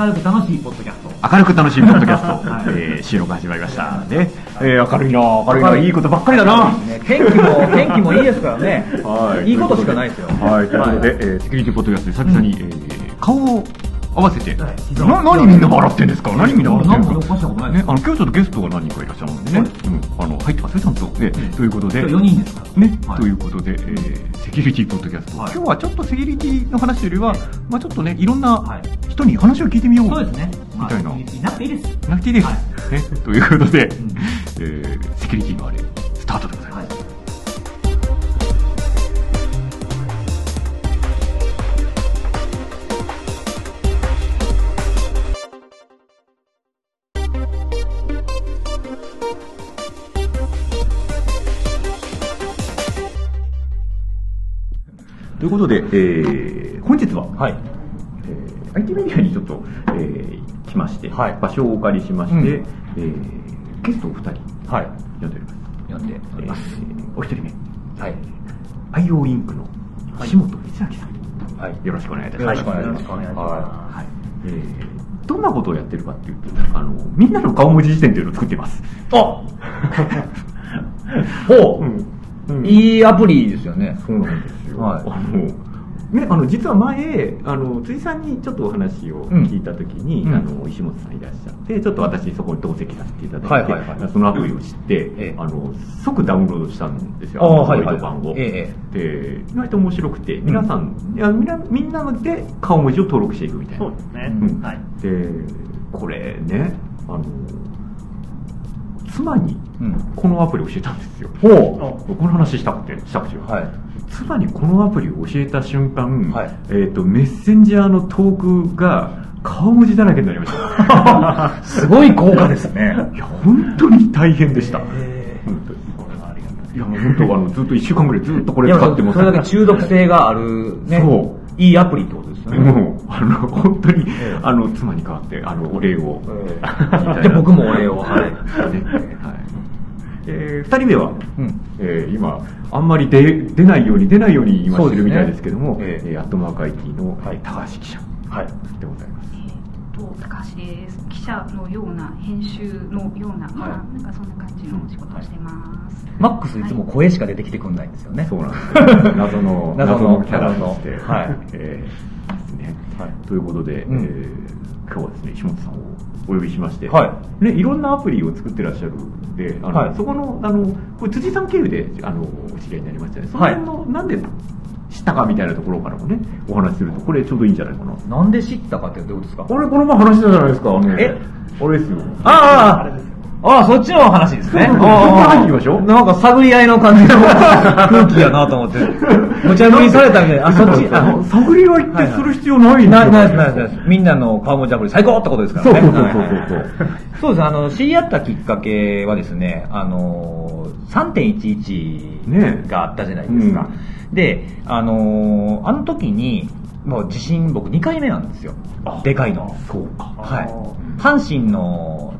明るく楽しいポッドキャスト、はい、収録始まりましたね。明るいな、いいことばっかりだな。天気もいいですからね。はい、いいことしかないですよ。はい、ということで、セキュリティポッドキャストで久々に、顔を合わせて、何みんな笑ってんですか。ね、今日ちょっとゲストが何人かいらっしゃるのでね、入ってますね、ちゃんと。ということで4人ですからね、ということで、セキュリティポッドキャスト、はい、今日はちょっとセキュリティの話よりは、まあ、ちょっとね、いろんな人に話を聞いてみよう、はい、みたいな。そうですね、まあ、なくていいです、はいね、ということで、セキュリティのあれスタートでございます、はい。ということで、本日は、はい、IT メディアにちょっと、来まして、はい、場所をお借りしまして、ゲストを2人呼んでおります。お一人目、はい、iOIンクの岸本光明さん、はい、よろしくお願いいたします。どんなことをやってるかっていうと、みんなの顔文字辞典というのを作ってます。あほう、いいアプリですよね。そうなんですよ、はい、ね、実は前辻さんにちょっとお話を聞いたときに、石本さんいらっしゃって、ちょっと私そこに同席させていただいて、そのアプリを知って、即ダウンロードしたんですよ、Android版を。で、意外と面白くて、皆さん、みんなで顔文字を登録していくみたいな。そうですね、はい。で、これね、妻にこのアプリを教えたんですよ、この話したくて、はい、妻にこのアプリを教えた瞬間、はい、メッセンジャーのトークが顔文字だらけになりましたすごい効果ですねいや、本当に大変でした。いや、もう本当ずっと1週間ぐらいずっとこれ使ってます。それだけ中毒性があるね、いいアプリってことですよね。もう本当に、妻に代わってお礼を、で、僕もお礼を、はい2人目は、今あんまり出ないように今してるみたいですけども、アットマーク IT の高橋記者でございます。高橋です。記者のような、編集のような、なんかそんな感じの仕事をしてます。マックスいつも声しか出てきてくんないんですよね。そうなんです。謎のキャラとして、ということで、今日はですね、石本さんをお呼びしまして、いろんなアプリを作ってらっしゃるんで、そこのこれ辻さん経由でお知り合いになりましたね。その辺の、なんで知ったかみたいなところからもね、お話しするとこれちょうどいいんじゃないかな。なんで知ったかってどうですか。俺この前話したじゃないですか。俺ですよ。ああ、そっちの話ですね。なんか探り合いの感じの空気やなと思って、持ち歩きされたみたいな。そっち探り合いってする必要ないんだよ。ないです。みんなの顔文字アプリ最高ってことですからね。そうです。知り合ったきっかけはですね、3.11 があったじゃないですか。で、あの時にもう地震、僕2回目なんですよ。でかいの。そうか。はい。阪神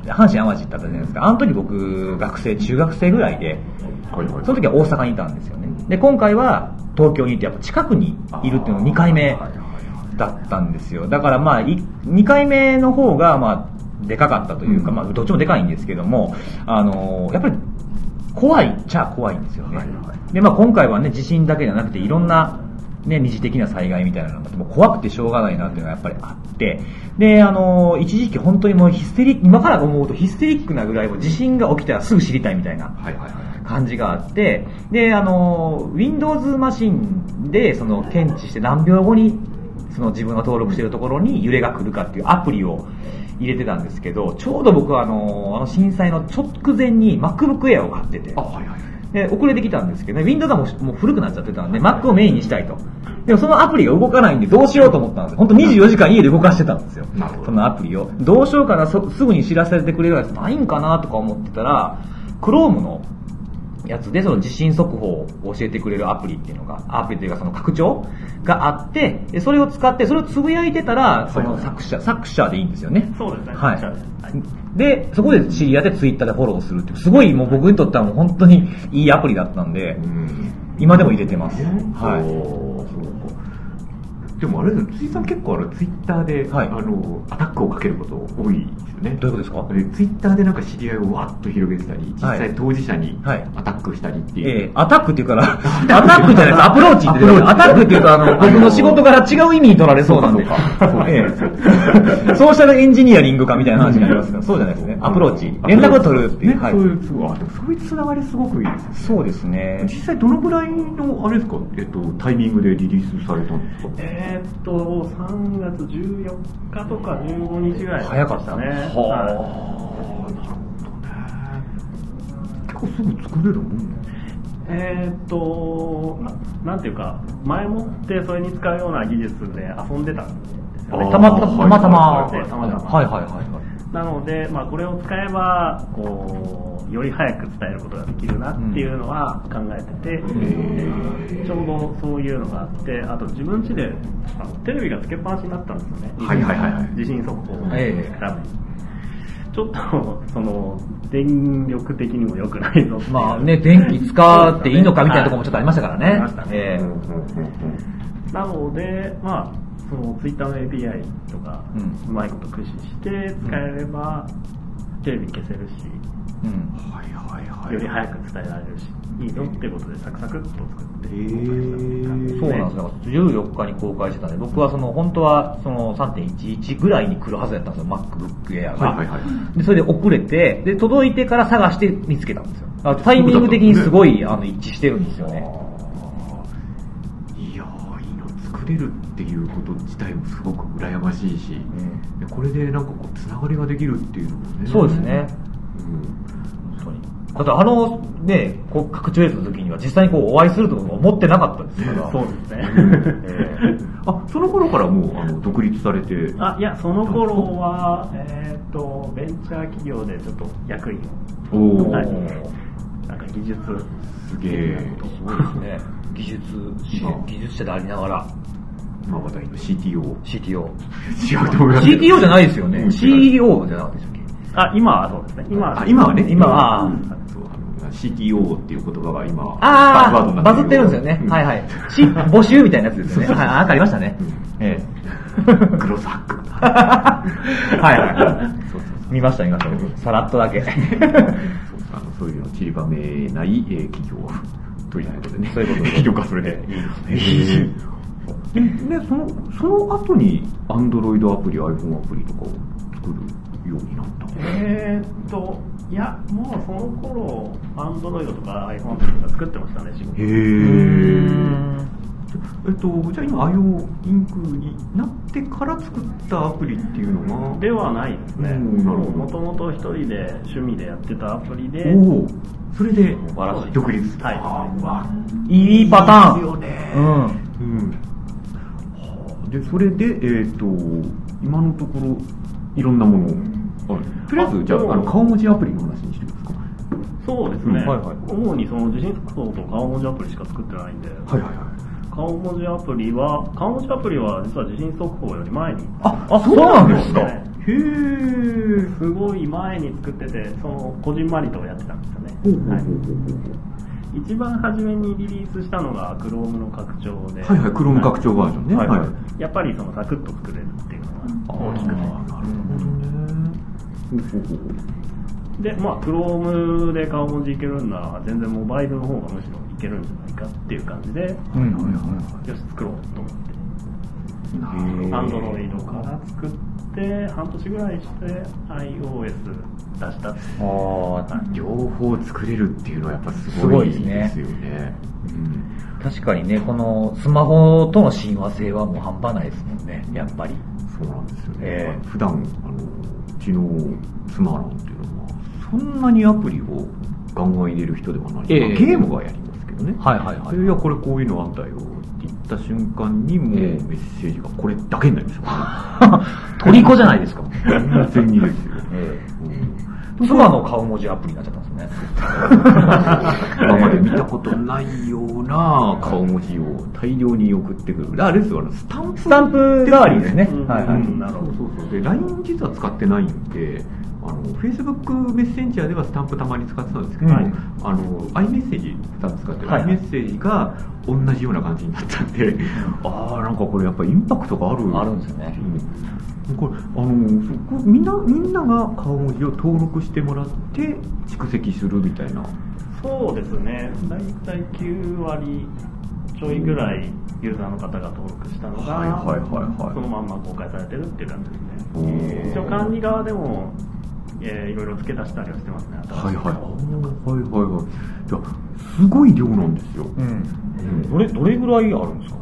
淡路ってあったじゃないですか。あの時僕中学生ぐらいで、その時は大阪にいたんですよね。で、今回は東京にいて、やっぱ近くにいるっていうのが2回目だったんですよ。だからまあ2回目の方がまあでかかったというか、まあどっちもでかいんですけども、やっぱり怖いっちゃ怖いんですよね。で、まあ今回はね、地震だけじゃなくて、いろんなね、二次的な災害みたいなのがもう怖くてしょうがないなっていうのはやっぱりあって、で、一時期本当にもう今から思うとヒステリックなぐらい、もう地震が起きたらすぐ知りたいみたいな感じがあって、で、Windows マシンでその検知して、何秒後にその自分が登録しているところに揺れが来るかっていうアプリを入れてたんですけど、ちょうど僕はあの震災の直前に MacBook Air を買ってて、で、遅れてきたんですけどね、Windows がもう古くなっちゃってたんで、Mac をメインにしたいと。でもそのアプリが動かないんで、どうしようと思ったんですよ。ほんと24時間家で動かしてたんですよ、そのアプリを。どうしようかな、すぐに知らせてくれるやつないんかなとか思ってたら、Chrome のやつでその地震速報を教えてくれるアプリっていうかその拡張があって、それを使って、それをつぶやいてたら、その作者でいいんですよね。そうですね、はい、で、そこで知り合ってツイッターでフォローするって、すごいもう僕にとってはもう本当にいいアプリだったんで、今でも入れてます。はい。でもあれですよ、辻さん結構ツイッターで、はい、アタックをかけること多いですよね。どういうことですか？ツイッターでなんか知り合いをわっと広げてたり、実際当事者にアタックしたりっていう、はいはいアタックっていうからアタックじゃないです、アプローチっていうか、アタックっていうと僕の仕事から違う意味に取られそうなんで、ソーシャルエンジニアリングかみたいな話になりますから、そうじゃないですね、アプローチ、連絡を取るっていう、ねはい、そういうつながりすごくいいですね。そうですね。実際どのぐらいのあれですか、タイミングでリリースされたんですか？3月14日とか15日ぐらい、ね、早かったね。はあ、なるほどね。結構すぐ作れるもんね。なんていうか前もってそれに使うような技術で遊んでたんですよね。たまたまはいはいはい。なので、まあ、これを使えばこうより早く伝えることができるなっていうのは考えてて、ちょうどそういうのがあって、あと自分家でテレビがつけっぱなしになったんですよね。はいはいはい。地震速報のために。ちょっとその電力的にも良くないの、まあね、電気使っていいのかみたいなところもちょっとありましたからね。なので、まあそのツイッターの API とかうまいこと駆使して使えれば、うん、テレビ消せるし、より早く伝えられるしいいよっていうことでサクサクっと作ってそうなんですよ。14日に公開してたんで、僕はその本当はその 3.11 ぐらいに来るはずだったんですよ、MacBook Air が、でそれで遅れて、で届いてから探して見つけたんですよ。だからタイミング的にすごい、ね、一致してるんですよね。いやー、いいの作れるっていうこと自体もすごく羨ましいし、でこれでなんかこうつながりができるっていうのもね。そうですね、本当に。だってね、拡張映像の時には実際にこうお会いするとは思ってなかったですから。そうですね。その頃からもう独立されて。いや、その頃はベンチャー企業でちょっと役員を。なんか技術すげえ。そうですね。技術者でありながら。今話題の CTO。違うと思います。CTO じゃないですよね。CEO じゃなかったですよ。今はそうですね。今はCTO っていう言葉が今バズってるんですよね。はいはい。募集みたいなやつですよね。はい、なんかありましたね。グロスハック。はい。見ました今。さらっとだけ。そういうのを散りばめない企業ということでね。そういうことで。企業かそれで。でその後に Android アプリ、iPhone アプリとかを作る。いや、もうその頃 Android とか iPhone とか作ってましたね、仕事。じゃあ今 iOinc になってから作ったアプリっていうのがではないですね。もともと一人で趣味でやってたアプリで、それで独立した。いいパターンですよね。でそれで今のところいろんなものを。とりあえず、じゃあ、顔文字アプリの話にしてください。そうですね。主にその地震速報と顔文字アプリしか作ってないんで、顔文字アプリは実は地震速報より前に。そうなんですか。すごい前に作ってて、そのこじんまりとやってたんですよね。一番初めにリリースしたのが Chrome の拡張で。Chrome 拡張バージョンね。やっぱりそのサクッと作れるっていうのが大きくて。で、Chrome で顔文字いけるんなら全然モバイルの方がむしろいけるんじゃないかっていう感じで、よし作ろうと思って Android から作って半年ぐらいして iOS 出した。両方作れるっていうのはやっぱすごいですよね。確かにね、このスマホとの親和性はもう半端ないですもんね、やっぱり。そうなんですよね。普段うちのスマートっていうのはそんなにアプリをガンガン入れる人ではない、ゲームはやりますけどね。いや、これこういうのあんだよって言った瞬間にもうメッセージがこれだけになりました。トリコじゃないですか。完全にですよ。妻の顔文字アプリになっちゃったんですね。今まで見たことないような顔文字を大量に送ってくる。あれですよ、スタンプ代わりですね。LINE 実は使ってないんで、Facebook メッセンジャーではスタンプたまに使ってたんですけど、はい、iMessage 2つ使って、はい、iMessage が同じような感じになったんで、ああ、なんかこれやっぱりインパクトがあるんですね。これみんなが顔文字を登録してもらって蓄積するみたいな。そうですね、大体9割ちょいぐらいユーザーの方が登録したのが、はいはいはいはい、そのまんま公開されてるっていう感じですね。一応管理側でも、いろいろ付け足したりはしてますね。はいはいはいはいはい。じゃあすごい量なんですよ。うん、どれぐらいあるんですか。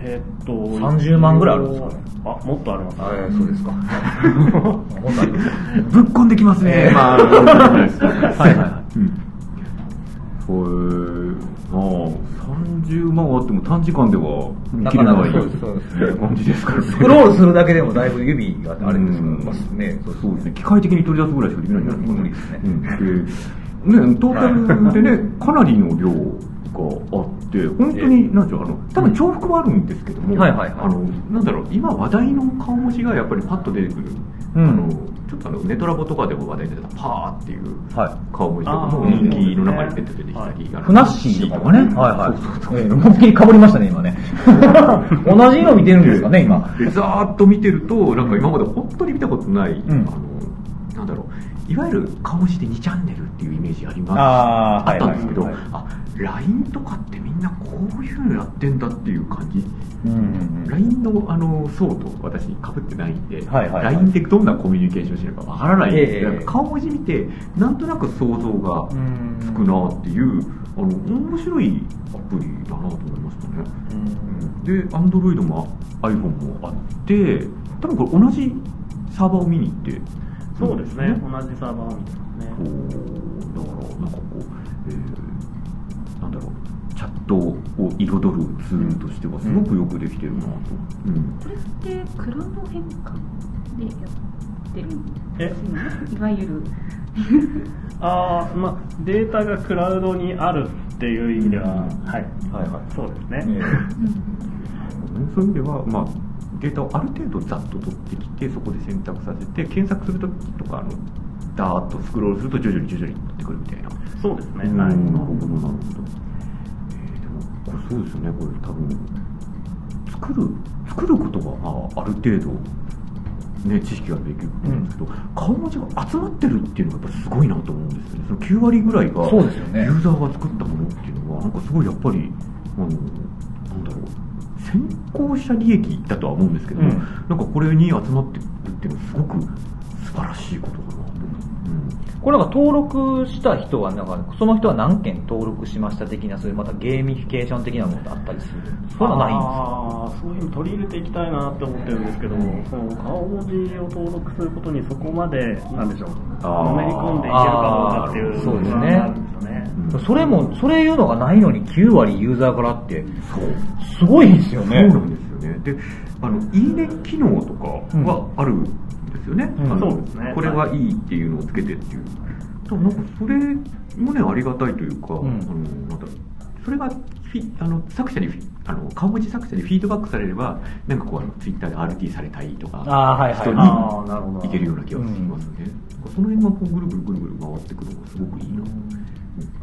30万ぐらいあるんですかね。あ、もっとありますね。そうですか。もっとあります。ぶっこんできますね。まあ、はいはい。30万あっても短時間では切れない感じですからね。スクロールするだけでもだいぶ指があれですからね。そうですね。機械的に取り出すぐらいしかできないんじゃないですかね。ね、トータルでね、かなりの量があって、本当になんでしょう、多分重複もあるんですけども、なんだろう、今話題の顔文字がやっぱりパッと出てくる、ちょっとネトラボとかでも話題に出てたパーっていう顔文字とかも人気の中に出てきたり、フナッシーとかね、思いっきりかぶりましたね、今ね。同じの見てるんですかね、今。ざーっと見てると、なんか今まで本当に見たことない、なんだろう、いわゆる顔文字で2チャンネルっていうイメージあります、あったんですけど、LINE とかってみんなこういうのやってんだっていう感じ。LINE の層と私かぶってないんで、LINE でどんなコミュニケーションしてるかわからないんですけど、顔文字見てなんとなく想像がつくなっていう、面白いアプリだなと思いましたね。で、Android も iPhone もあって、多分これ同じサーバーを見に行って、そうですね、同じサーバーを見てますね。だからなんかこう、なんだろう、チャットを彩るツールとしてはすごくよくできてるなと。これってクロノ変換でやってるいわゆるデータがクラウドにあるっていう意味では、はいはいはい、そうですね。そういう意味では、まあデータをある程度ざっと取ってきて、そこで選択させて、検索するときとかダーッとスクロールすると徐々に徐々に取ってくるみたいな。そうですね、はい、なるほどなるほど。でもこれそうですよね、これ多分作ることが、ある程度ね、知識ができるんですけど、顔文字が集まってるっていうのがやっぱすごいなと思うんですよね。その9割ぐらいがユーザーが作ったものっていうのは、なんかすごいやっぱりなんだろう、先行者利益だとは思うんですけども、なんかこれに集まってるっていうのはすごく素晴らしいことかなと思います。これなんか登録した人は、なんかその人は何件登録しました的な、そういうまたゲーミフィケーション的なものがあったりする。そういうのはないんですか。そういうの取り入れていきたいなって思ってるんですけど、その顔文字を登録することにそこまでなんでしょう、のめり込んでいけるかどうかっていう。そうですね。それも、それいうのがないのに9割ユーザーからって、すごいですよね。そうなんですよね。で、いいね機能とかはあるんですよね。そうですね。これはいいっていうのをつけてっていう。なんかそれもね、ありがたいというか、またそれが作者に顔文字作者にフィードバックされれば、なんかこうツイッターで RT されたいとか、人にいけるような気がしますね。その辺がこうぐるぐるぐるぐる回ってくるのがすごくいいな。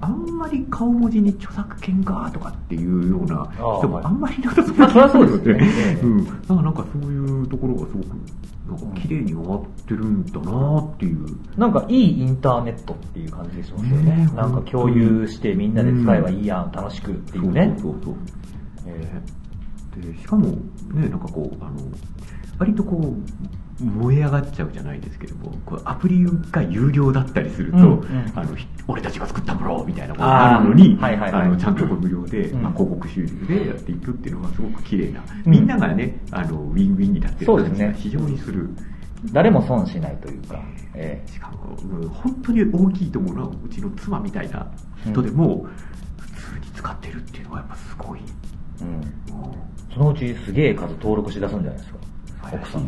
あんまり顔文字に著作権がとかっていうような人もあんまりいなかった。そうですね。なんかそういうところがすごくなんか綺麗に回ってるんだなっていう、なんかいいインターネットっていう感じがしますよね。なんか共有してみんなで使えばいいやん、楽しくっていうね。でしかもね、なんかこう割とこう燃え上がっちゃうじゃないですけども、こうアプリが有料だったりすると、俺たちが作ったものみたいなことがあるのに、ちゃんと無料で、広告収入でやっていくっていうのがすごく綺麗な、みんながね、ウィンウィンになってる感じが非常にする。誰も損しないというか、しかも本当に大きいと思うのは、うちの妻みたいな人でも普通に使ってるっていうのはやっぱすごい。そのうちすげえ数登録しだすんじゃないですか、奥さん。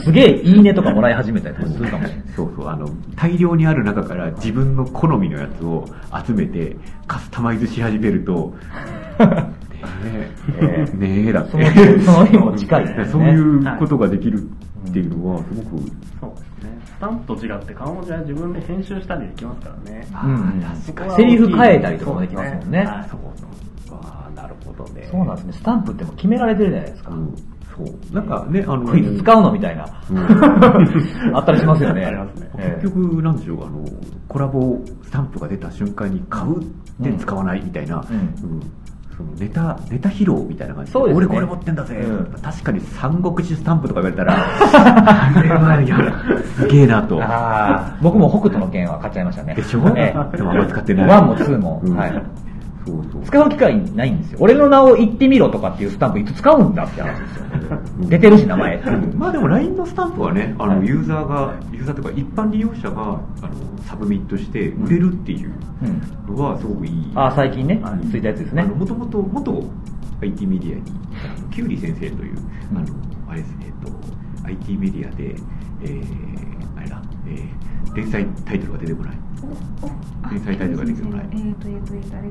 すげえいいねとかもらい始めたりとかするかもしれない。そうそう、大量にある中から自分の好みのやつを集めてカスタマイズし始めると、ねえだって。その日も近いですね。そういうことができるってっていうのはすごくそうですね。スタンプと違って顔文字は自分で編集したりできますからね。確かにセリフ変えたりとかもできますもんね。なるほどね。そうなんですね。スタンプっても決められてるじゃないですか。そうなんかね、クイズ使うのみたいな、あったりしますよね。ありますね。結局なんでしょう、コラボスタンプが出た瞬間に買うって使わないみたいな。ネタ披露みたいな感じ で、ね、俺これ持ってんだぜ、うん、確かに三国志スタンプとか言われたらこれはすげえなと。あ、僕も北斗の拳は買っちゃいましたね。でしょ、でもあんま使ってない1も2も、うん、はい、そう使う機会ないんですよ。俺の名を言ってみろとかっていうスタンプいつ使うんだって話ですよね。出てるし名前まあでも LINE のスタンプはね、ユーザーとか一般利用者がサブミットして売れるっていうのはすごくいい、うんうん、あ、最近ねついたやつですね。もともと元 IT メディアにキュウリ先生という、あれですね、IT メディアで、あれだ、連載タイトルが出てこない。連載タイトルが出てこない。あれで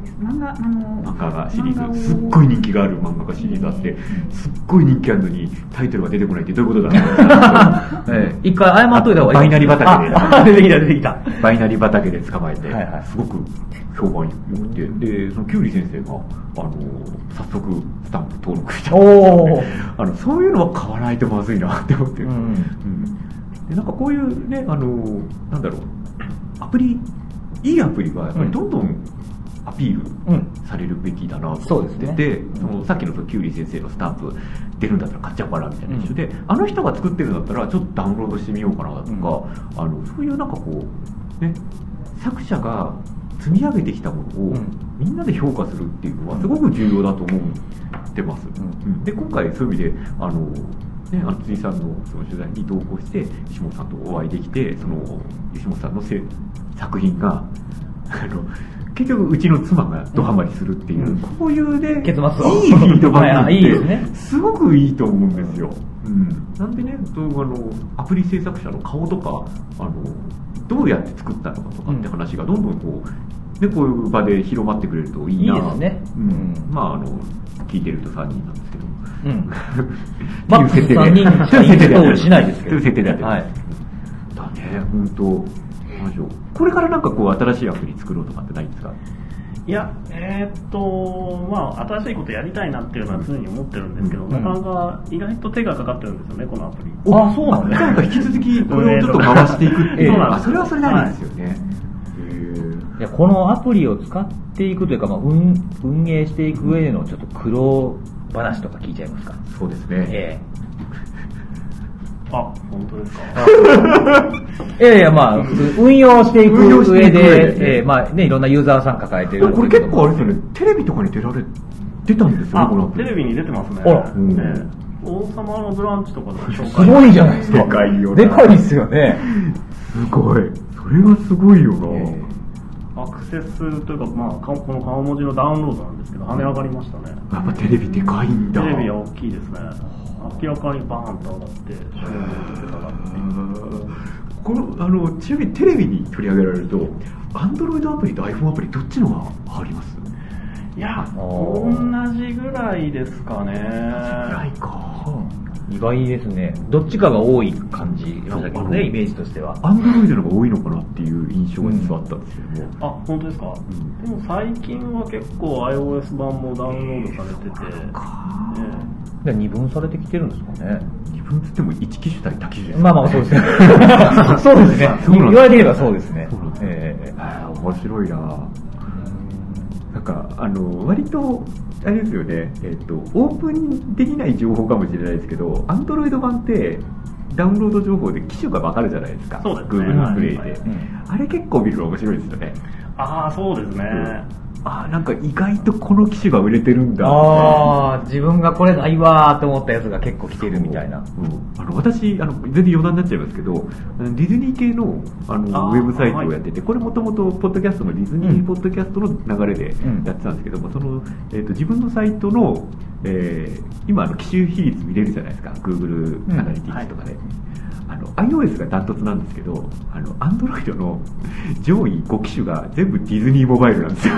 す、漫画がシリーズ、すっごい人気がある漫画がシリーズあって、すっごい人気あるのにタイトルが出てこないってどういうことだろう、一回謝っといた方がいい。バイナリ畑で出てきたバイナリ畑で捕まえて、はいはい、すごく評判良くて、でそのキュウリ先生が早速スタンプ登録しちゃったそういうのは買わないとまずいなって思ってる、でなんかこういうね、なんだろう、いいアプリはやっぱりどんどんアピールされるべきだなと思ってて、さっきのキュウリ先生のスタンプ出るんだったら買っちゃおうかなみたいな一緒で、あの人が作ってるんだったらちょっとダウンロードしてみようかなとか、そういうなんかこうね、作者が積み上げてきたものをみんなで評価するっていうのはすごく重要だと思ってます、で今回そういう意味で厚井さん その取材に同行して石本さんとお会いできて、その石本さんの作品が結局うちの妻がドハマりするっていう、こういうね、いいフィードバックってすごくいいと思うんですよ。なんでね、アプリ制作者の顔とかどうやって作ったのかとかって話がどんどんこういう場で広まってくれるといいな。いいですね。まあ聞いてると3人なんですけど。まあ3人しかインストールしないですけど。という設定だって。だね、本当。これからなんかこう新しいアプリ作ろうとかってないんですか？いや、まあ新しいことやりたいなっていうのは常に思ってるんですけど、なかなか意外と手がかかってるんですよね、このアプリ。あ、そうなんだ。なんか引き続きこれをちょっと回していくっていうのは、それはそれなんですよね。いや、このアプリを使っていくというか、まあ運営していく上でのちょっと苦労話とか聞いちゃいますか？そうですね。あ、本当ですか。いやいや、まあ運用していく上で、まあね、いろんなユーザーさん抱えてる。これ結構あれですよね。テレビとかに出たんですよね、このアプリ。テレビに出てますね。あら、王様のブランチとかの紹介。すごいじゃないですか。でかいよ。でかいですよね。すごい。それはすごいよな。アクセスというか、まあこの顔文字のダウンロードなんですけど、跳ね上がりましたね。やっぱテレビでかいんだ。テレビは大きいですね。明らかにバーンと上がって、ちなみにテレビに取り上げられると、Android アプリと iPhone アプリ、どっちの方があります？いや、同じぐらいですかね。同じぐらいか。意外ですね。どっちかが多い感じでしたけどね、イメージとしては。Android の方が多いのかなっていう印象が実はあったんですけども。あ、本当ですか。でも最近は結構 iOS 版もダウンロードされてて。二分されてきてるんですかね。二分つっても1機種対多機種ですね。まあまあそうですね。そうですね。言われていればそうですね。面白いな。なんか割とあれですよね。オープンできない情報かもしれないですけど、Android 版ってダウンロード情報で機種が分かるじゃないですか。そうですね。Google Play で、あれ結構見るの面白いですよね。ああ、そうですね。あ、なんか意外とこの機種が売れてるんだ。あ、自分がこれないわーと思ったやつが結構来てるみたいな。私全然余談になっちゃいますけど、ディズニー系 のウェブサイトをやってて、これもともとポッドキャストのディズニーポッドキャストの流れでやってたんですけども、自分のサイトの、今機種比率見れるじゃないですか、 Google Analytics とかで、iOS がダントツなんですけど、Android の上位5機種が全部ディズニーモバイルなんですよ。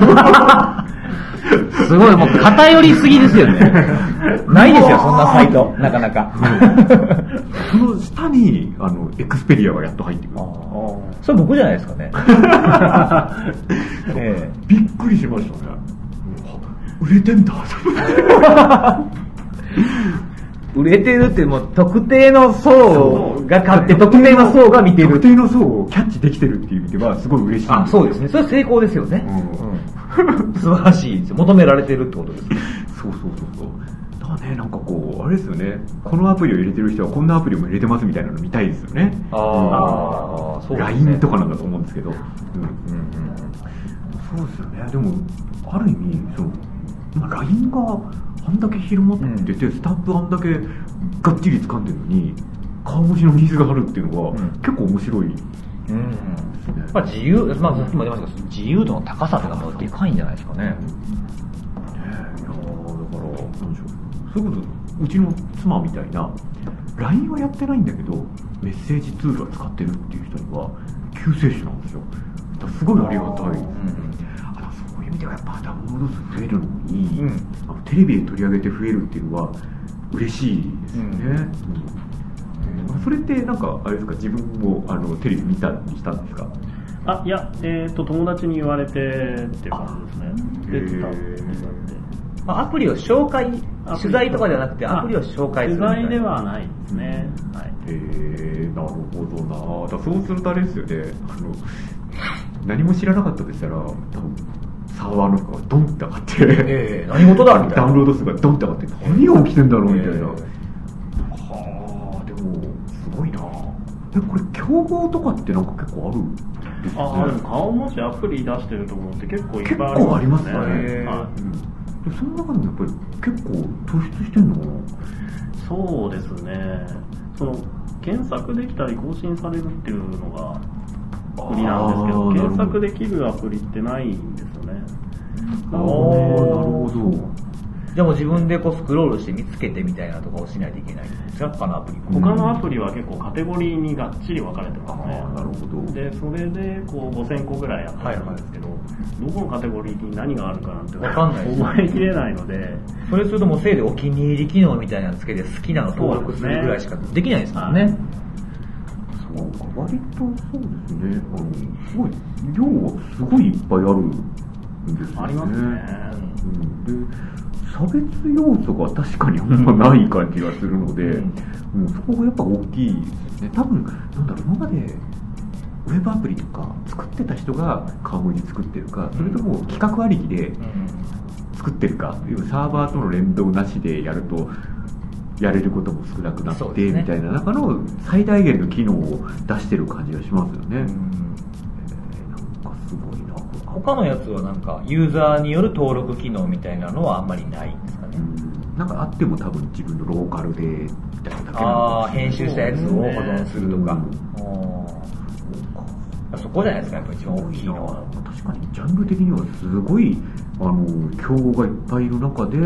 すごい、もう偏りすぎですよね。ないですよ、そんなサイト、なかなか。その下にXperia がやっと入ってくる。それ僕じゃないですかね。びっくりしましたね。売れてんだ売れてるって、もう特定の層が買って特定の層が見てる、特定の層をキャッチできてるっていう意味ではすごい嬉しい。あ、そうですね、それは成功ですよね、うん、素晴らしいです。求められてるってことです。そうそうそうそうだからね、なんかこうあれですよね、このアプリを入れてる人はこんなアプリも入れてますみたいなの見たいですよね。ああ、そうですね、LINE とかなんだと思うんですけど、うんうんうん、そうですよね。でもある意味その、まあ、LINE があんだけ広まってて、スタンプあんだけがっちり掴んでるのに顔文字のニーズがあるっていうのが結構面白い、うんうん、まあ、自由、まあ、今出ましたけど自由度の高さっていうのがでかいんじゃないですかね。いやだから何でしょう、そういうこと、うちの妻みたいな LINE はやってないんだけどメッセージツールは使ってるっていう人には救世主なんですよ。だからすごいありがたい。ではやっぱダウンロード数増えるのに、うん、テレビで取り上げて増えるっていうのは嬉しいですよね、うんうんうん、それってなんかあれですか、自分もテレビ見たりしたんですか。あ、いや、友達に言われてっていう感じですね。まあ、アプリを紹介、取材とかではなくてアプリを紹介するみたいな。取材ではないですね、うん、はい、なるほどな。だそうするとあれですよね、何も知らなかったとしたら多分サーバーの方がドンって上がって、何事だみたいな、ダウンロード数がドンって上がって何が起きてんだろうみたいな、はあ、でもすごいな。これ競合とかってなんか結構あるですね。ああ、でも顔文字アプリ出してるところって結構いっぱいありますね。はい、うん、その中でもやっぱり結構突出してるのかな。そうですね、その検索できたり更新されるっていうのが売りなんですけど、検索できるアプリってないんですよね。なるほど。じゃあもう自分でこうスクロールして見つけてみたいなとかをしないといけないんですか、他のアプリ。他のアプリは結構カテゴリーにがっちり分かれてますね。なるほど。でそれでこう5000個ぐらいあったんですけど、どこのカテゴリーに何があるかなんて分かんないです、ね、覚えきれないので、それするともうせいでお気に入り機能みたいなのつけて好きなの登録するぐらいしかできないですからね。割とそうですね、すごい量はすごいいっぱいあるんですよね。ありますね、うん、で差別要素が確かにあんまない感じがするので、うんうん、そこがやっぱ大きいですね。多分なんだろう、今までウェブアプリとか作ってた人が顔文字作ってるか、それとも企画ありきで作ってるか、サーバーとの連動なしでやるとやれることも少なくなって、ね、みたいな中の最大限の機能を出してる感じがしますよね、うん、なんかすごいな。他のやつはなんかユーザーによる登録機能みたいなのはあんまりないんですかね、うん、なんかあっても多分自分のローカルでみたいなだけなんです、ね、あ、編集したやつを保存するとか、うん、そこじゃないですか、やっぱり一番大きいのは。確かにジャンル的にはすごい競合がいっぱいいる中で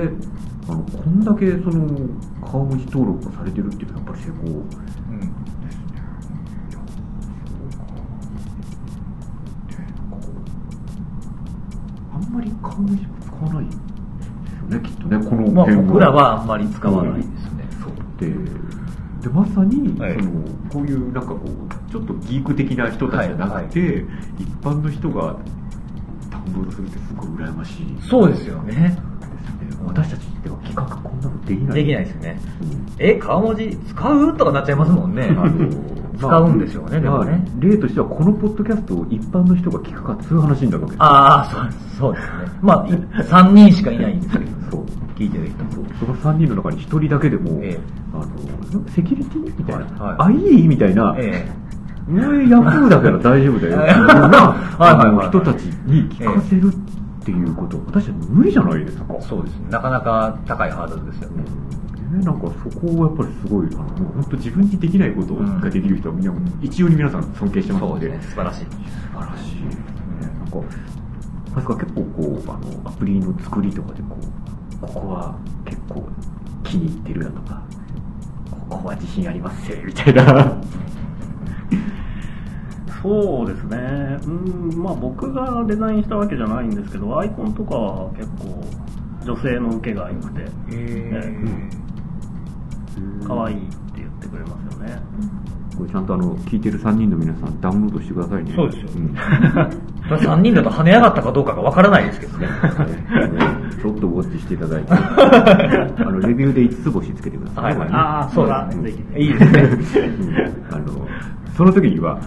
こんだけその顔文字登録がされてるっていうのはやっぱり成功ですね、うん、あんまり顔文字使わないですよね、きっとね、このまあ僕らはあんまり使わないですね。そうでまさにその、はい、こういうなんかこうちょっとギーク的な人たちじゃなくて、はいはい、一般の人がダウンロードするってすごい羨ましい。そうですよね。私たちっては企画こんなのできないですよね、うん、顔文字使うとかなっちゃいますもんね。使うんでしょうね、でもね。例としてはこのポッドキャストを一般の人が聞くかっていう話になるわけです。ああ、そうですね。まあ3人しかいないんですけどそう聞いてる人、その3人の中に1人だけでも、セキュリティみたいな、はいはい、IE みたいな、ヤフーだから大丈夫だよな人たちに聞かせるっていうこと、私は無理じゃないですか。そうですね、なかなか高いハードルですよね、なんかそこはやっぱりすごい、本当自分にできないことができる人はみんな、うん、一様に皆さん尊敬してますので、そうですね、素晴らしい、素晴らしいですね。なんか結構こうアプリの作りとかでここは結構気に入ってるだとか、こここは自信ありますせみたいなそうですね、まあ僕がデザインしたわけじゃないんですけど、アイコンとかは結構女性の受けが良くて、可愛いって言ってくれますよね。これちゃんと聞いてる3人の皆さんダウンロードしてくださいね。そうですよ、3人だと跳ね上がったかどうかがわからないですけどねちょっとウォッチしていただいてレビューで5つ星つけてください、ね、ああそうだ、いいですねその時には、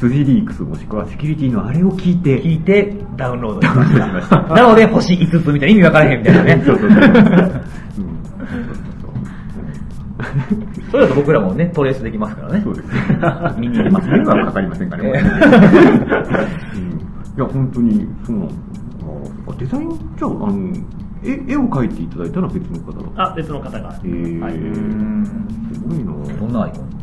辻リークスもしくはセキュリティのあれを聞いてダウンロードしましたなので星5つみたいな、意味わからへんみたいなねそうそうそうそうだと僕らもねトレースできますからね。そうですね見に行きますね。はかかりませんかね、いや本当にそうなんです。デザインじゃあ絵を描いていただいたら別の方が。あ、別の方が。はい、すごいな。どんなアイコン？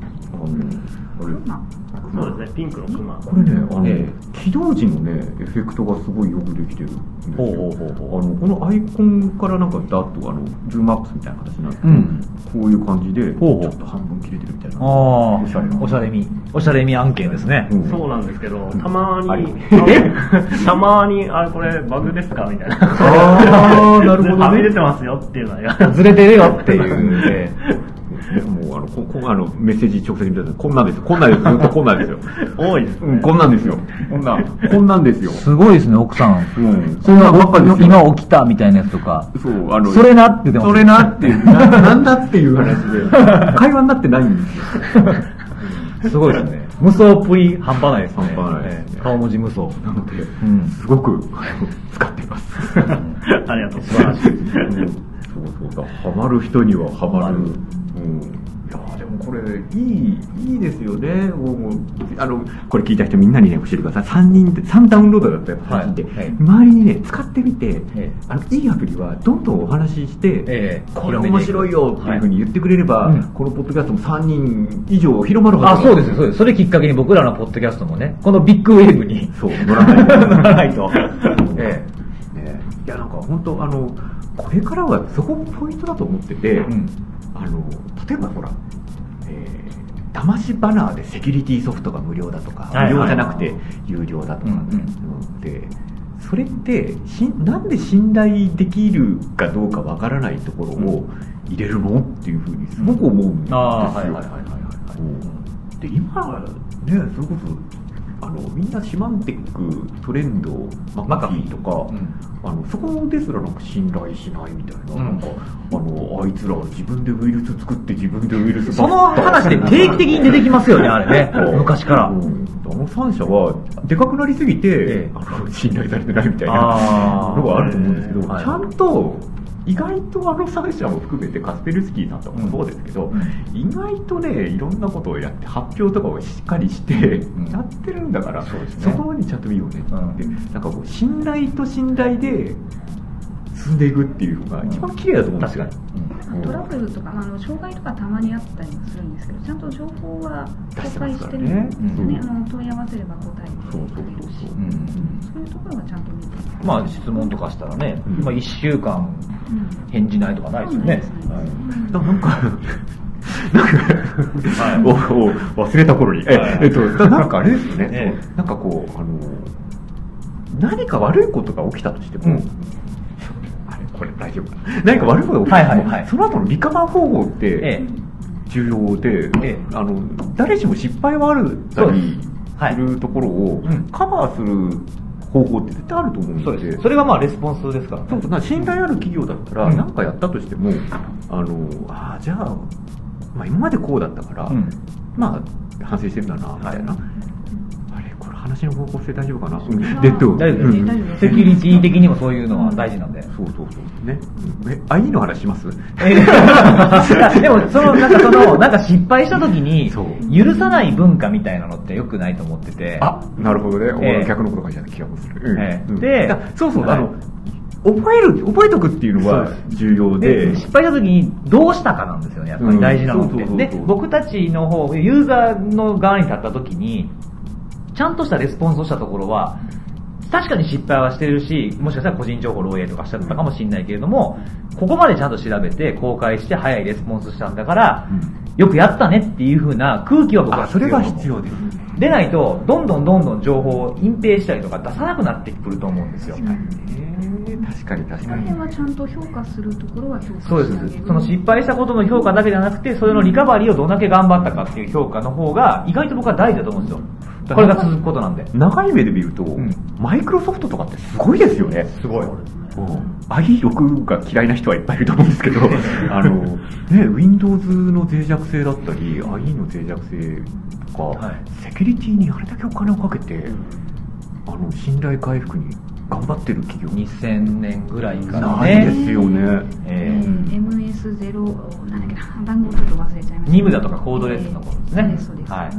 そうですね、ピンクのクマ。これね、起動時のねエフェクトがすごいよくできてるんですよ。このアイコンからなんかダッとズームアップみたいな形になって、こういう感じでちょっと半分切れてるみたいな。おしゃれみ案件ですね。そうなんですけど、たまにあこれバグですかみたいな。なるほどね。はみ出てますよっていうのは。ずれてるよっていう。もうメッセージ直接見たらこんなんですずっとこんなんですよ多いです、ね、こんなんですよすごいですね奥さん、そんなばっかりですよ。今起きたみたいなやつとか、そうそれなってでもそれなってなんだっていう話で会話になってないんですよすごいですね。無双っぷり半端ないですね。顔文字無双なので、すごく使っていますありがとうございます。そうだ、ハマる人にはハマる。いやでもこれいいですよね。これ聞いた人みんなにね教えてください。3ダウンロードだったら3人で、周りにね使ってみて、いいアプリはどんどんお話しして、これ面白いよっていうふうに言ってくれれば、このポッドキャストも3人以上広まるはず。そうですそうです。それきっかけに僕らのポッドキャストもね、このビッグウェーブに乗らないといやなんか本当これからはそこもポイントだと思ってて、例えばほら、騙しバナーでセキュリティソフトが無料だとか、無料じゃなくて有料だとかで、それってなんで信頼できるかどうかわからないところを入れるのっていうふうにすごく思うんですよ。で今ね、それこそみんなシマンテック、トレンド、マカフィーとか、そこですらなんか信頼しないみたいな、あいつら自分でウイルス作って自分でウイルスその話で定期的に出てきますよねあれね昔から、3社はでかくなりすぎて、信頼されてないみたいなのがあると思うんですけど、ちゃんと意外と3社も含めてカスペルスキーさんとかもそうですけど、意外とねいろんなことをやって発表とかをしっかりしてやってるんだから、そこにちゃんと見ようねって、なんかこう信頼と信頼で進んでいくっていうのが一番綺麗だと思うんですよ。トラブルとか、障害とかたまにあったりもするんですけど、ちゃんと情報は公開してるんですよね。問い合わせれば答えも取れるし、そういうところはちゃんと見てます。まあ質問とかしたらね、今1週間返事ないとかないですよね。忘れた頃になんかあれですよね。なんかこう何か悪いことが起きたとしても。これ大丈夫か何か悪いことが起きても、その後のリカバー方法って重要で、誰しも失敗はあるたりするところをカバーする方法って絶対あると思うんで、それがまあレスポンスですから、ね、そうそう信頼ある企業だったら何かやったとしても、じゃあ、今までこうだったから、まあ反省してるんだなみたいな。話の方向性大丈夫かな。セキュリティ的にもそういうのは大事なんで。そうね。愛の話します。でもなんか失敗した時に許さない文化みたいなのって良くないと思ってて。あ、なるほどね。逆のことかじゃない気がする。で、そう覚えとくっていうのは重要で、失敗した時にどうしたかなんですよね。やっぱり大事なのって。で、僕たちの方ユーザーの側に立った時に。ちゃんとしたレスポンスをしたところは確かに失敗はしてるし、もしかしたら個人情報漏洩とかしちゃったかもしれないけれども、ここまでちゃんと調べて公開して早いレスポンスしたんだから、よくやったねっていう風な空気は僕は必要。それは必要です。でないとどんどん情報を隠蔽したりとか出さなくなってくると思うんですよ。確かに。それはちゃんと評価するところは評価してあげる。そうです。その失敗したことの評価だけじゃなくて、それのリカバリーをどんだけ頑張ったかっていう評価の方が意外と僕は大事だと思うんですよ。これが続くことなんで。長い目で見ると、マイクロソフトとかってすごいですよね。すごい。愛欲が嫌いな人はいっぱいいると思うんですけど、ね、Windows の脆弱性だったり、IE の脆弱性とか、セキュリティにあれだけお金をかけて、信頼回復に頑張ってる企業2000年ぐらいからね。ないですよね。MS0 なんだっけな、番号ちょっと忘れちゃいました。ニムだとかコードレスの頃ですね。そうです。はい。そ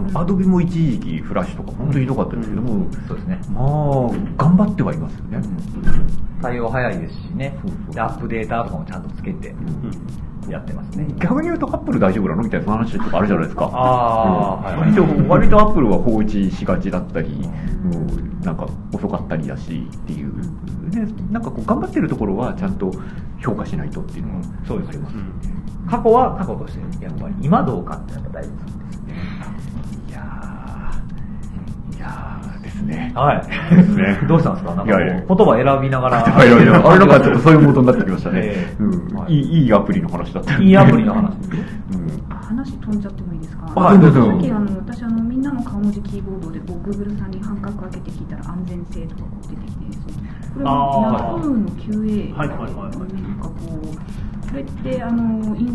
うね。アドビも一時期フラッシュとか本当にひどかったんですけども、そうですね。まあ頑張ってはいますよね。対応早いですしね。そうアップデータとかもちゃんとつけてやってますね。逆に言うとアップル大丈夫なのみたいな話とかあるじゃないですか。割とアップルは放置しがちだったり、なんか遅かったりだしっていう。で、なんかこう頑張ってるところはちゃんと評価しないとっていうのもそうですよね。過去は過去としてやっぱり今どうかってやっぱ大事ですね。いやーですね。はい。ですね。どうしたんですか。なんか言葉選びながら。あれなんかちょっとそういうモードになってきましたね。いいアプリの話だった。いいアプリの話。話飛んじゃってもいいですか。さっき私みんなの顔文字キーボードで Google さんに半角開けて聞いたら安全性とか出てきて、これは Yahoo の QA なんかこうこれってイン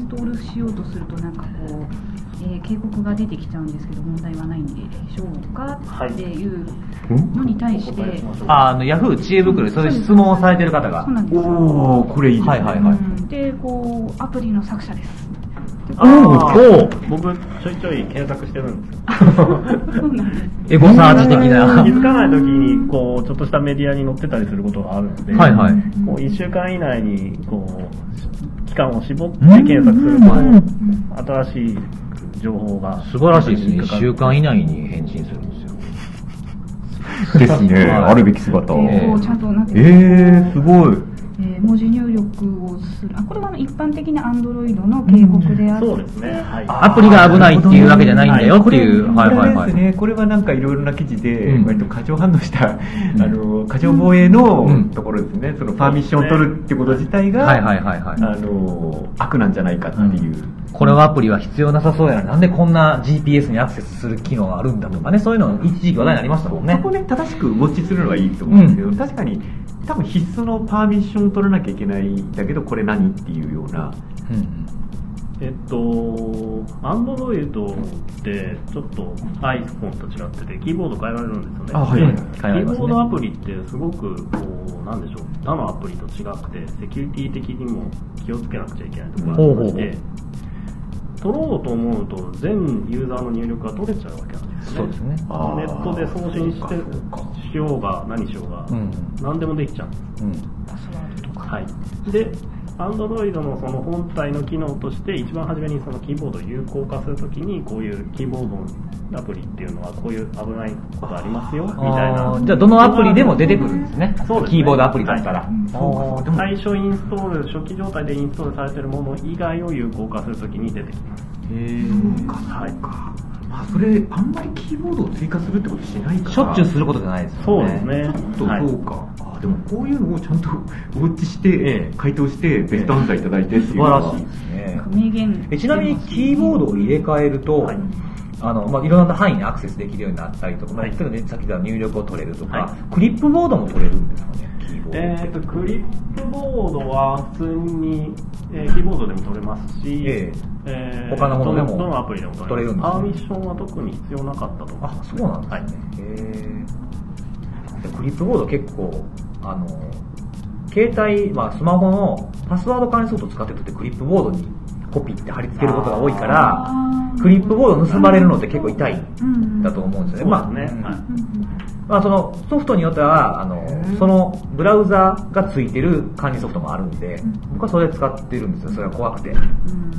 ストールしようとするとなんかこう。警告が出てきちゃうんですけど問題はないんでしょうかっていうのに対して、ヤフー知恵袋でそれ質問をされてる方が、おおこれいいですね。でこうアプリの作者です。僕ちょいちょい検索してるんですよ。エゴサーチ的な。気づかない時にこうちょっとしたメディアに載ってたりすることがあるので、こう1週間以内にこう期間を絞って検索すると新しい情報が素晴らしいですね。1週間以内に返信するんですよ。ですね。あるべき姿。ちゃんとなってます。すごい。文字入力をする。これは一般的な Android の警告であって、アプリが危ないっていうわけじゃないんだよっていう。これはなんかいろいろな記事で割と過剰反応した過剰防衛のところですね。そのパーミッションを取るってこと自体が悪なんじゃないかっていう。このアプリは必要なさそうやな、なんでこんな GPS にアクセスする機能があるんだとかね、そういうの一時期話題になりましたもんね。そこね、正しくウォッチするのはいいと思うんですけど、確かに多分必須のパーミッションを取らなきゃいけないんだけど、これ何っていうような。Android ってちょっと iPhone と違っててキーボード変えられるんですよね。キーボードアプリってすごくこうなんでしょう、他のアプリと違くてセキュリティ的にも気をつけなくちゃいけないところがあって。取ろうと思うと全ユーザーの入力が取れちゃうわけなんですね。そうですね。ネットで送信してしようが何しようが何でもできちゃう。パスワードとか。はい。で、Android のその本体の機能として一番初めにそのキーボードを有効化するときにこういうキーボードのアプリっていうのはこういう危ないことありますよみたいな。じゃあどのアプリでも出てくるんですね。そうですね。キーボードアプリだったら。最初インストール、初期状態でインストールされているもの以外を有効化するときに出てきます。そうか。まあそれあんまりキーボードを追加するってことしないから。しょっちゅうすることじゃないですよね。そうですね。ちょっとそうか。でもこういうのをちゃんとウォッチして回答してベストアンサーいただいてっていうのは素晴らしいですね。ちなみにキーボードを入れ替えるといろんな範囲にアクセスできるようになったりとか、さっき言った入力を取れるとか、クリップボードも取れるんですかね。クリップボードは普通にキーボードでも取れますし、他のものでもどのアプリでも取れるんです。パーミッションは特に必要なかったとか。そうなんですね。クリップボード結構携帯、スマホのパスワード管理ソフトを使ってるとクリップボードにコピーって貼り付けることが多いから、クリップボード盗まれるのって結構痛いだと思うんですよね。そのソフトによってはそのブラウザがついてる管理ソフトもあるんで、僕はそれ使ってるんですよ。それが怖くて、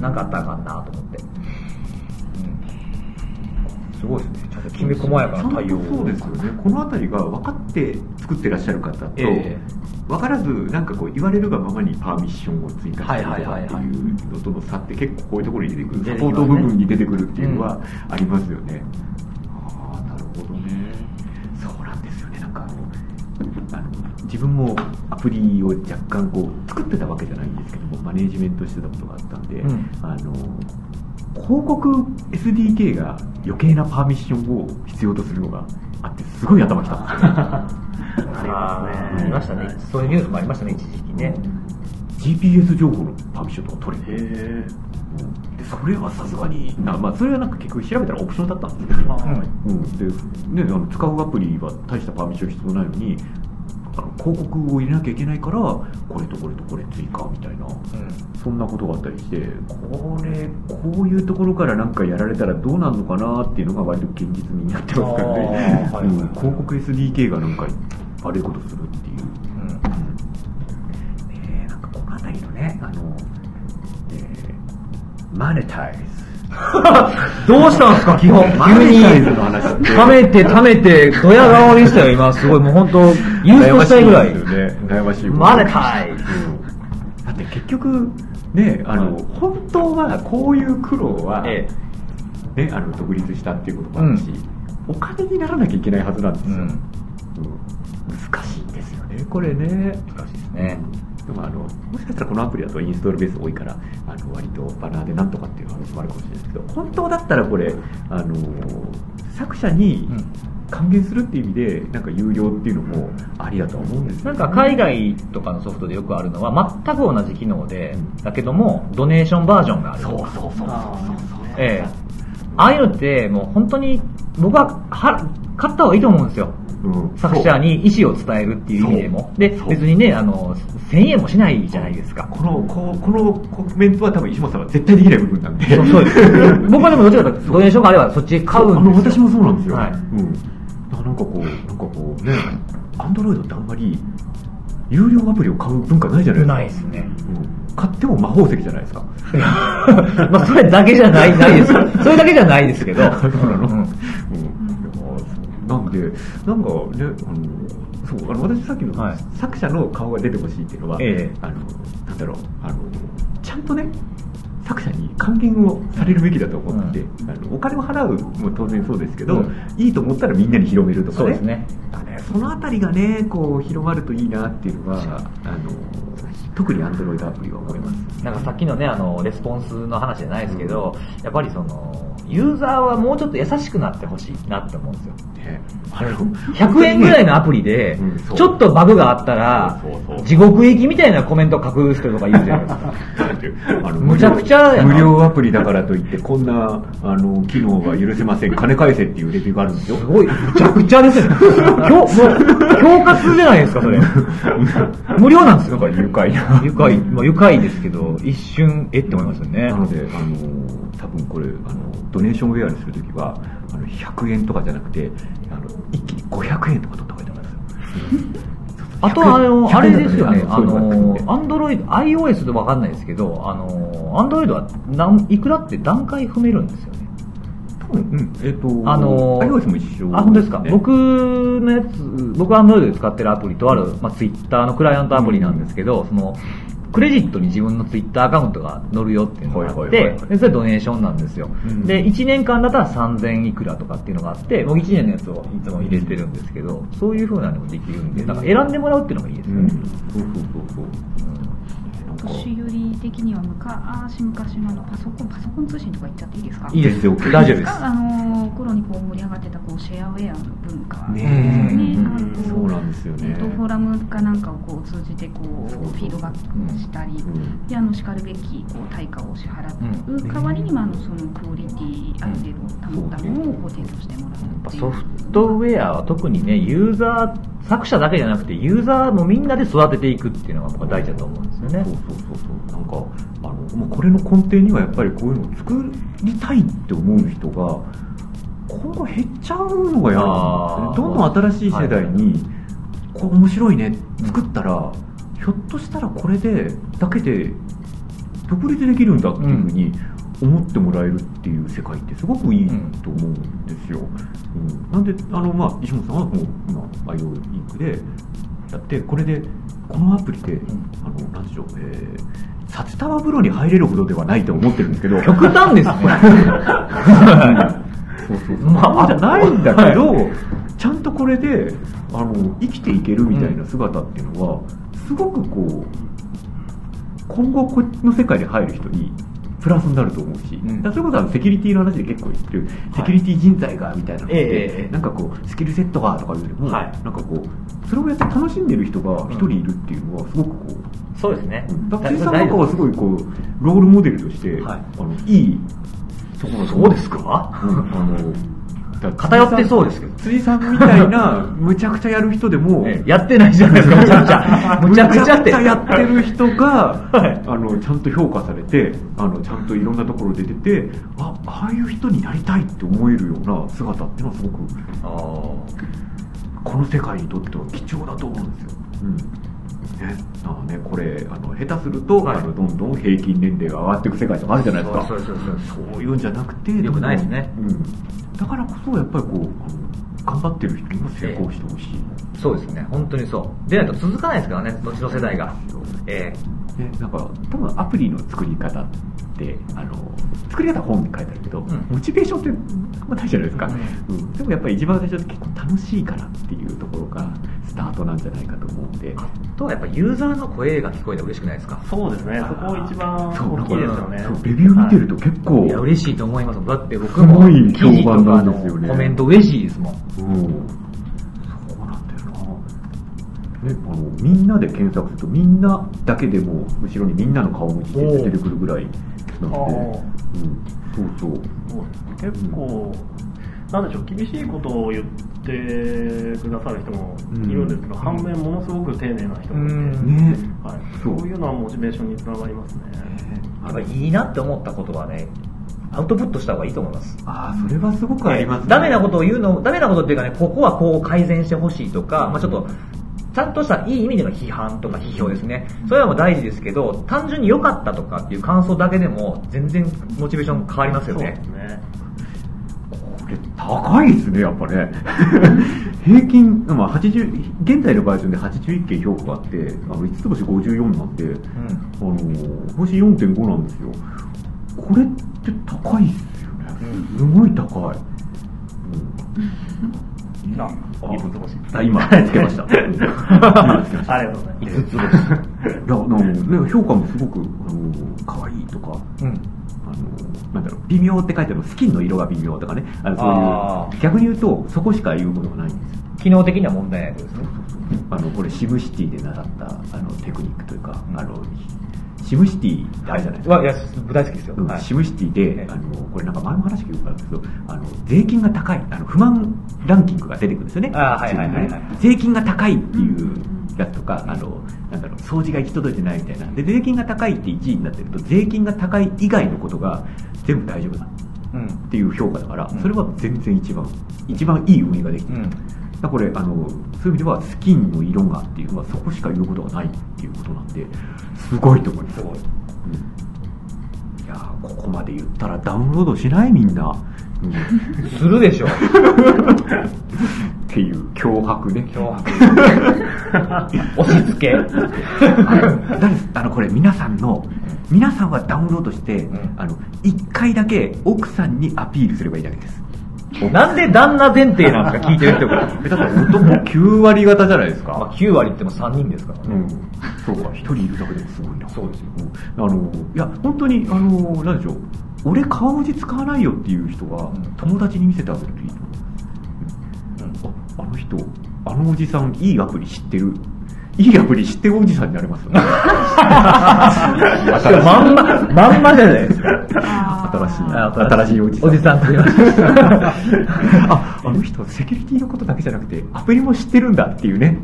なんかあったらあかんなと思って。すごいですね。きめ細やかな対応。そうですよね。このあたりが分かって作ってらっしゃる方と、分からずなんかこう言われるがままにパーミッションを追加してとかっていうのとの差って結構こういうところに出てくる、サポート部分に出てくるっていうのはありますよね。ああ、なるほどね。そうなんですよね。なんか自分もアプリを若干こう作ってたわけじゃないんですけども、マネージメントしてたことがあったんで、広告 SDK が余計なパーミッションを必要とするのがあって、すごい頭きたんですよ。ありましたね。そういうニュースもありましたね、一時期ね。GPS 情報のパーミッションとか取れる。それはさすがに、それはなんか結局調べたらオプションだったんですけど、使うアプリは大したパーミッション必要ないのに、広告を入れなきゃいけないから、これとこれとこれ追加みたいな、そんなことがあったりして、こういうところからなんかやられたらどうなるのかなっていうのが割と現実味になってますからね。広告 SDK がなんか悪いことするっていう、なんかこの辺りのね、マネタイズどうしたんですか、基本急にためてドヤ顔でしたよ今。すごいもう本当優勝したいぐらい悩ましいですよね。マネタイズだって結局ね、本当はこういう苦労は、ね、独立したっていうこともあるし、お金にならなきゃいけないはずなんですよ、難しいんですよねこれね。難しいですね。でももしかしたらこのアプリだとインストールベース多いから、割とバナーでなんとかっていう話もあるかもしれないですけど、本当だったらこれ、作者に還元するっていう意味でなんか有料っていうのもありだとは思うんですけど、ね、なんか海外とかのソフトでよくあるのは全く同じ機能で、だけどもドネーションバージョンがある。そうそうそうそうそう、ああいうのってもう本当に僕は買った方がいいと思うんですよ。作者に意思を伝えるっていう意味でも。で、別にね、1000円もしないじゃないですか。このコメントは多分石本さんは絶対できない部分なんで。そうです。僕はでもどちらかというと、ドネーションがあればそっち買うんですよ。私もそうなんですよ。はい。なんかこうね、Android ってあんまり有料アプリを買う文化ないじゃないですか。ないですね。買っても魔法石じゃないですか。まあそれだけじゃないです。それだけじゃないですけど。なんでなんかね、そう私さっきの、作者の顔が出てほしいっていうのは、なんだろう、ちゃんとね作者に還元をされるべきだと思ってて、お金を払うも当然そうですけど、いいと思ったらみんなに広めるとかね。そうですね。そのあたりがねこう広まるといいなっていうのは特に Android アプリは思います。なんかさっきのねレスポンスの話じゃないですけど、やっぱりそのユーザーはもうちょっと優しくなってほしいなって思うんですよ。100円ぐらいのアプリでちょっとバグがあったら地獄行きみたいなコメント書く人とかいるじゃないですか。むちゃくちゃやな。無料アプリだからといってこんな機能は許せません、金返せっていうレビューがあるんですよ。すごいむちゃくちゃですよね。恐喝じゃないですかそれ。無料なんですよ。愉快な愉快ですけど、一瞬って思いますよね。なので多分これドネーションウェアにするときは100円とかじゃなくて一気に500円とか取った方がいいと思いますよ。あとはあれですよね、Android、iOS で分かんないですけど、Android はいくらって段階踏めるんですよね。iOS も一緒。あ、本当ですか。僕 Android で使ってるアプリとある、Twitter のクライアントアプリなんですけど、そのクレジットに自分のツイッターアカウントが載るよっていうのがあって、それドネーションなんですよ。で1年間だったら3000いくらとかっていうのがあって、もう1年のやつをいつも入れてるんですけど、そういう風なのもできるんで、なんか選んでもらうっていうのがいいですよね。年寄り的には昔のパソコン通信とか言っちゃっていいですか。いいですよ、大丈夫です。頃にこう盛り上がってたこうシェアウェアの文化ですよね。そうなんですよね。フォーラムかなんかをこう通じてこうフィードバックしたり、でしかるべきこう対価を支払う代わりに、そのクオリティある程度保ったものをご提供してもらう。ソフトウェアは特にね、ユーザー作者だけじゃなくてユーザーもみんなで育てていくっていうのが僕は大事だと思うんですよね。そうなんかこれの根底にはやっぱりこういうのを作りたいって思う人が今後減っちゃうのが嫌なんですね。どんどん新しい世代にこう面白いね作ったら、ひょっとしたらこれだけで独立できるんだっていうふうに思ってもらえるっていう世界ってすごくいいと思うんですよ、うん、なんで石本さんはもう今 iOINK でやって、これでこのアプリで何でしょう、札束風呂に入れるほどではないと思ってるんですけど極端ですねそうじゃないんだけど、はい、ちゃんとこれで生きていけるみたいな姿っていうのは、うん、すごくこう今後この世界に入る人にプラスになると思うし、うん、だからそれこそセキュリティの話で結構言ってる、はい、セキュリティ人材がみたいなので、なんかこうスキルセットがとかいうよりも、はい、なんかこうそれをやって楽しんでる人が一人いるっていうのはすごくこう、うん、そうですね。学生さんなんかはすごいこうロールモデルとして、はい、いいそこのそうですか、うん、偏ってそうですけど、辻さんみたいなむちゃくちゃやる人でもやってないじゃないですか。むちゃくちゃやってる人が、はい、ちゃんと評価されてちゃんといろんなところで出て、ああいう人になりたいって思えるような姿っていうのはすごくこの世界にとっては貴重だと思うんですよ、うんね。これ下手すると、はい、どんどん平均年齢が上がっていく世界とかあるじゃないですか。そういうんじゃなくてよくないですね、うん、だからこそやっぱりこう頑張ってる人にも成功してほしい、そうですね、本当にそうでないと続かないですからね、どっちの世代が、なんか多分アプリの作り方って作り方本に書いてあるけど、うん、モチベーションってあんまないじゃないですか、うんうん、でもやっぱり一番最初って結構楽しいからっていうところがスタートなんじゃないかと思うんで、あとはやっぱユーザーの声が聞こえて嬉しくないですか。そうですね、そこ一番大きいですよね。そう、レビュー見てると結構、いや嬉しいと思います。だって僕もすごい評判なんですよね。コメント嬉しいですもん、うん、そうなんだよな、ね、みんなで検索するとみんなだけでも後ろにみんなの顔向きで出てくるぐらいなんで、うん、そう結構、うん、なんでしょう、厳しいことを言ってくださる人もいるんですけど、うん、反面ものすごく丁寧な人もいて、うんね、はい、そういうのはモチベーションにつながりますね。やっぱいいなって思ったことはね、アウトプットした方がいいと思います。ああ、それはすごくありますね。ダメなことを言うの、ダメなことっていうかね、ここはこう改善してほしいとか、うん、まあちょっとちゃんとしたいい意味での批判とか批評ですね、それはもう大事ですけど、単純に良かったとかっていう感想だけでも全然モチベーション変わりますよね。そうですね、これ高いですねやっぱね平均、まあ、80現在のバージョンで81件評価があって、5つ星54なんで、うん、星 4.5 なんですよ。これって高いですよね、すごい高い、うん5つ星今つけましたありがとうございます。5つ星いや、評価もすごく可愛いとか、うん、なんだろう、微妙って書いてあるスキンの色が微妙とかね、そういう逆に言うとそこしか言うことがないんですよ。機能的な問題ないですね。これシムシティで習ったテクニックというか、うん、シムシティってあれじゃないですか。いや、大好きですよ、うん、はい、シムシティでこれなんか前の話聞いたんですけど、税金が高い不満ランキングが出てくるんですよね。税金が高いっていうやつとか、なんだろう、掃除が行き届いてないみたいなで、税金が高いって1位になってると税金が高い以外のことが全部大丈夫だっていう評価だから、うん、それは全然一番いい運営ができてる、うん、だこれそういう意味ではスキンの色がっていうのはそこしか言うことがないっていうことなんで、すごいと思います、うん、いやー、ここまで言ったらダウンロードしないみんな、うん、するでしょっていう脅迫ね、脅迫押し付けこれ皆さんはダウンロードして、うん、1回だけ奥さんにアピールすればいいだけです。なんで旦那前提なんですか聞いてるってことだって男9割型じゃないですか、まあ、9割っても3人ですからね、うん、そうか、1人いるだけでもすごいな。そうですよ、いや本当に何でしょう、俺顔文字使わないよっていう人は友達に見せてあげるといいと思う、うん、あの人おじさんいいアプリ知ってる、いいアプリ知ってるおじさんになれますよねまんまじゃないですか新しいおじさんと言いましたあの人セキュリティのことだけじゃなくてアプリも知ってるんだっていうね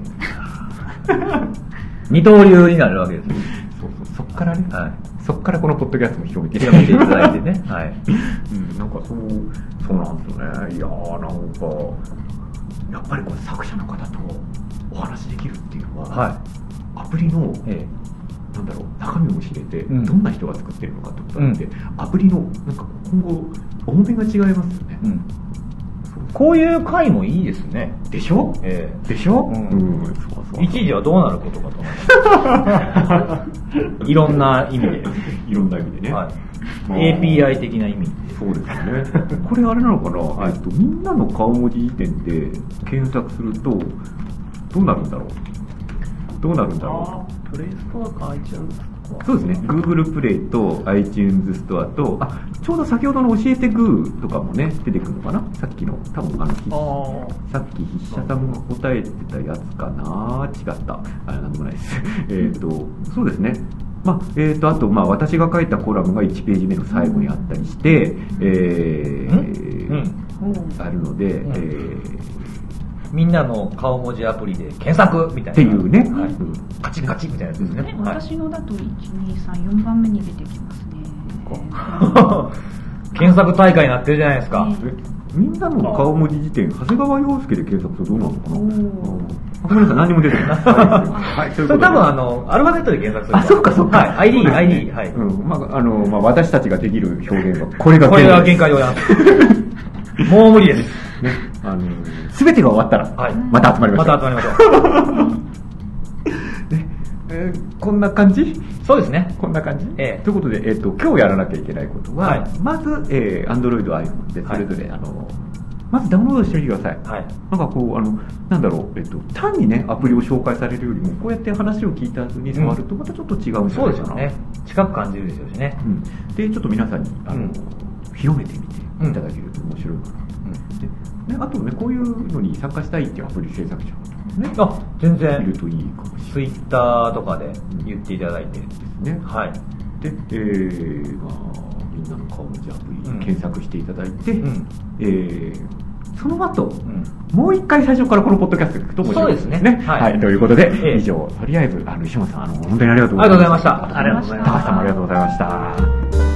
二刀流になるわけですね。そっからね、はい、そっからこのポッドキャストも広めていただいてね、はい、うん、なんかそうなんですよね。いやー、なんかやっぱりこの作者の方とお話できるっていうのは、はい、アプリのなんだろう、中身も知れて、うん、どんな人が作ってるのかってことなので、うん、アプリのなんか今後重みが違いますよね、うん、こういう回もいいですね。でしょ、でしょ、うんうん、そうそう、一時はどうなることかといろんな意味でいろんな意味でね、はい、API 的な意味。そうですね。これあれなのかな、はい、みんなの顔文字時点で検索するとどうなるんだろう、どうなるんだろう。プレイストアか iTunes とか。そうですね。Google Play と iTunes ストアと、あ、ちょうど先ほどの教えてグーとかもね出てくるのかな。さっきの多分さっき筆者さんが答えてたやつかな。違った。あ、なんでもないです。そうですね。まああと、まあ、私が書いたコラムが1ページ目の最後にあったりして、あるので、みんなの顔文字アプリで検索みたいなっていうね、はい、うん、カチカチみたいなやつですね、はい、私のだと 1,2,3,4 番目に出てきますね、検索大会になってるじゃないですか、みんなの顔文字辞典、長谷川洋介で検索するとどうなのかな。ごめんなさい、何も出てない。はい、それ多分アルファベットで検索する。あ、そっかそっか。はい、ID、ID、はい。うん、まあまあ私たちができる表現はこれが限界でございます。もう無理です。ね、すべてが終わったら、はい、また集まりましょう。また集まりましょう。ね、こんな感じ？そうですね。こんな感じ。ということで今日やらなきゃいけないことは、はい、まずAndroid、iPhone でそれぞれ、はい、まずダウンロードしてみてください。はい、なんかこうなんだろう、単にねアプリを紹介されるよりもこうやって話を聞いた後に触るとまたちょっと違うんじゃないかな。そうですよね。近く感じるでしょうしね。うん、でちょっと皆さんに広めてみていただけると面白いかな。うん、であとねこういうのに参加したいっていうアプリ制作者とね。あ、全然いるといいかもしれない。ツイッターとかで言っていただいてですね。はい。でみんなの顔文字アプリ検索していただいて。うん、その後、うん、もう一回最初からこのポッドキャスト聞くと面白いですね。そうですね。はい。はい、ということで、以上、とりあえず、石本さん、本当にありがとうございました。ありがとうございました。高橋さんもありがとうございました。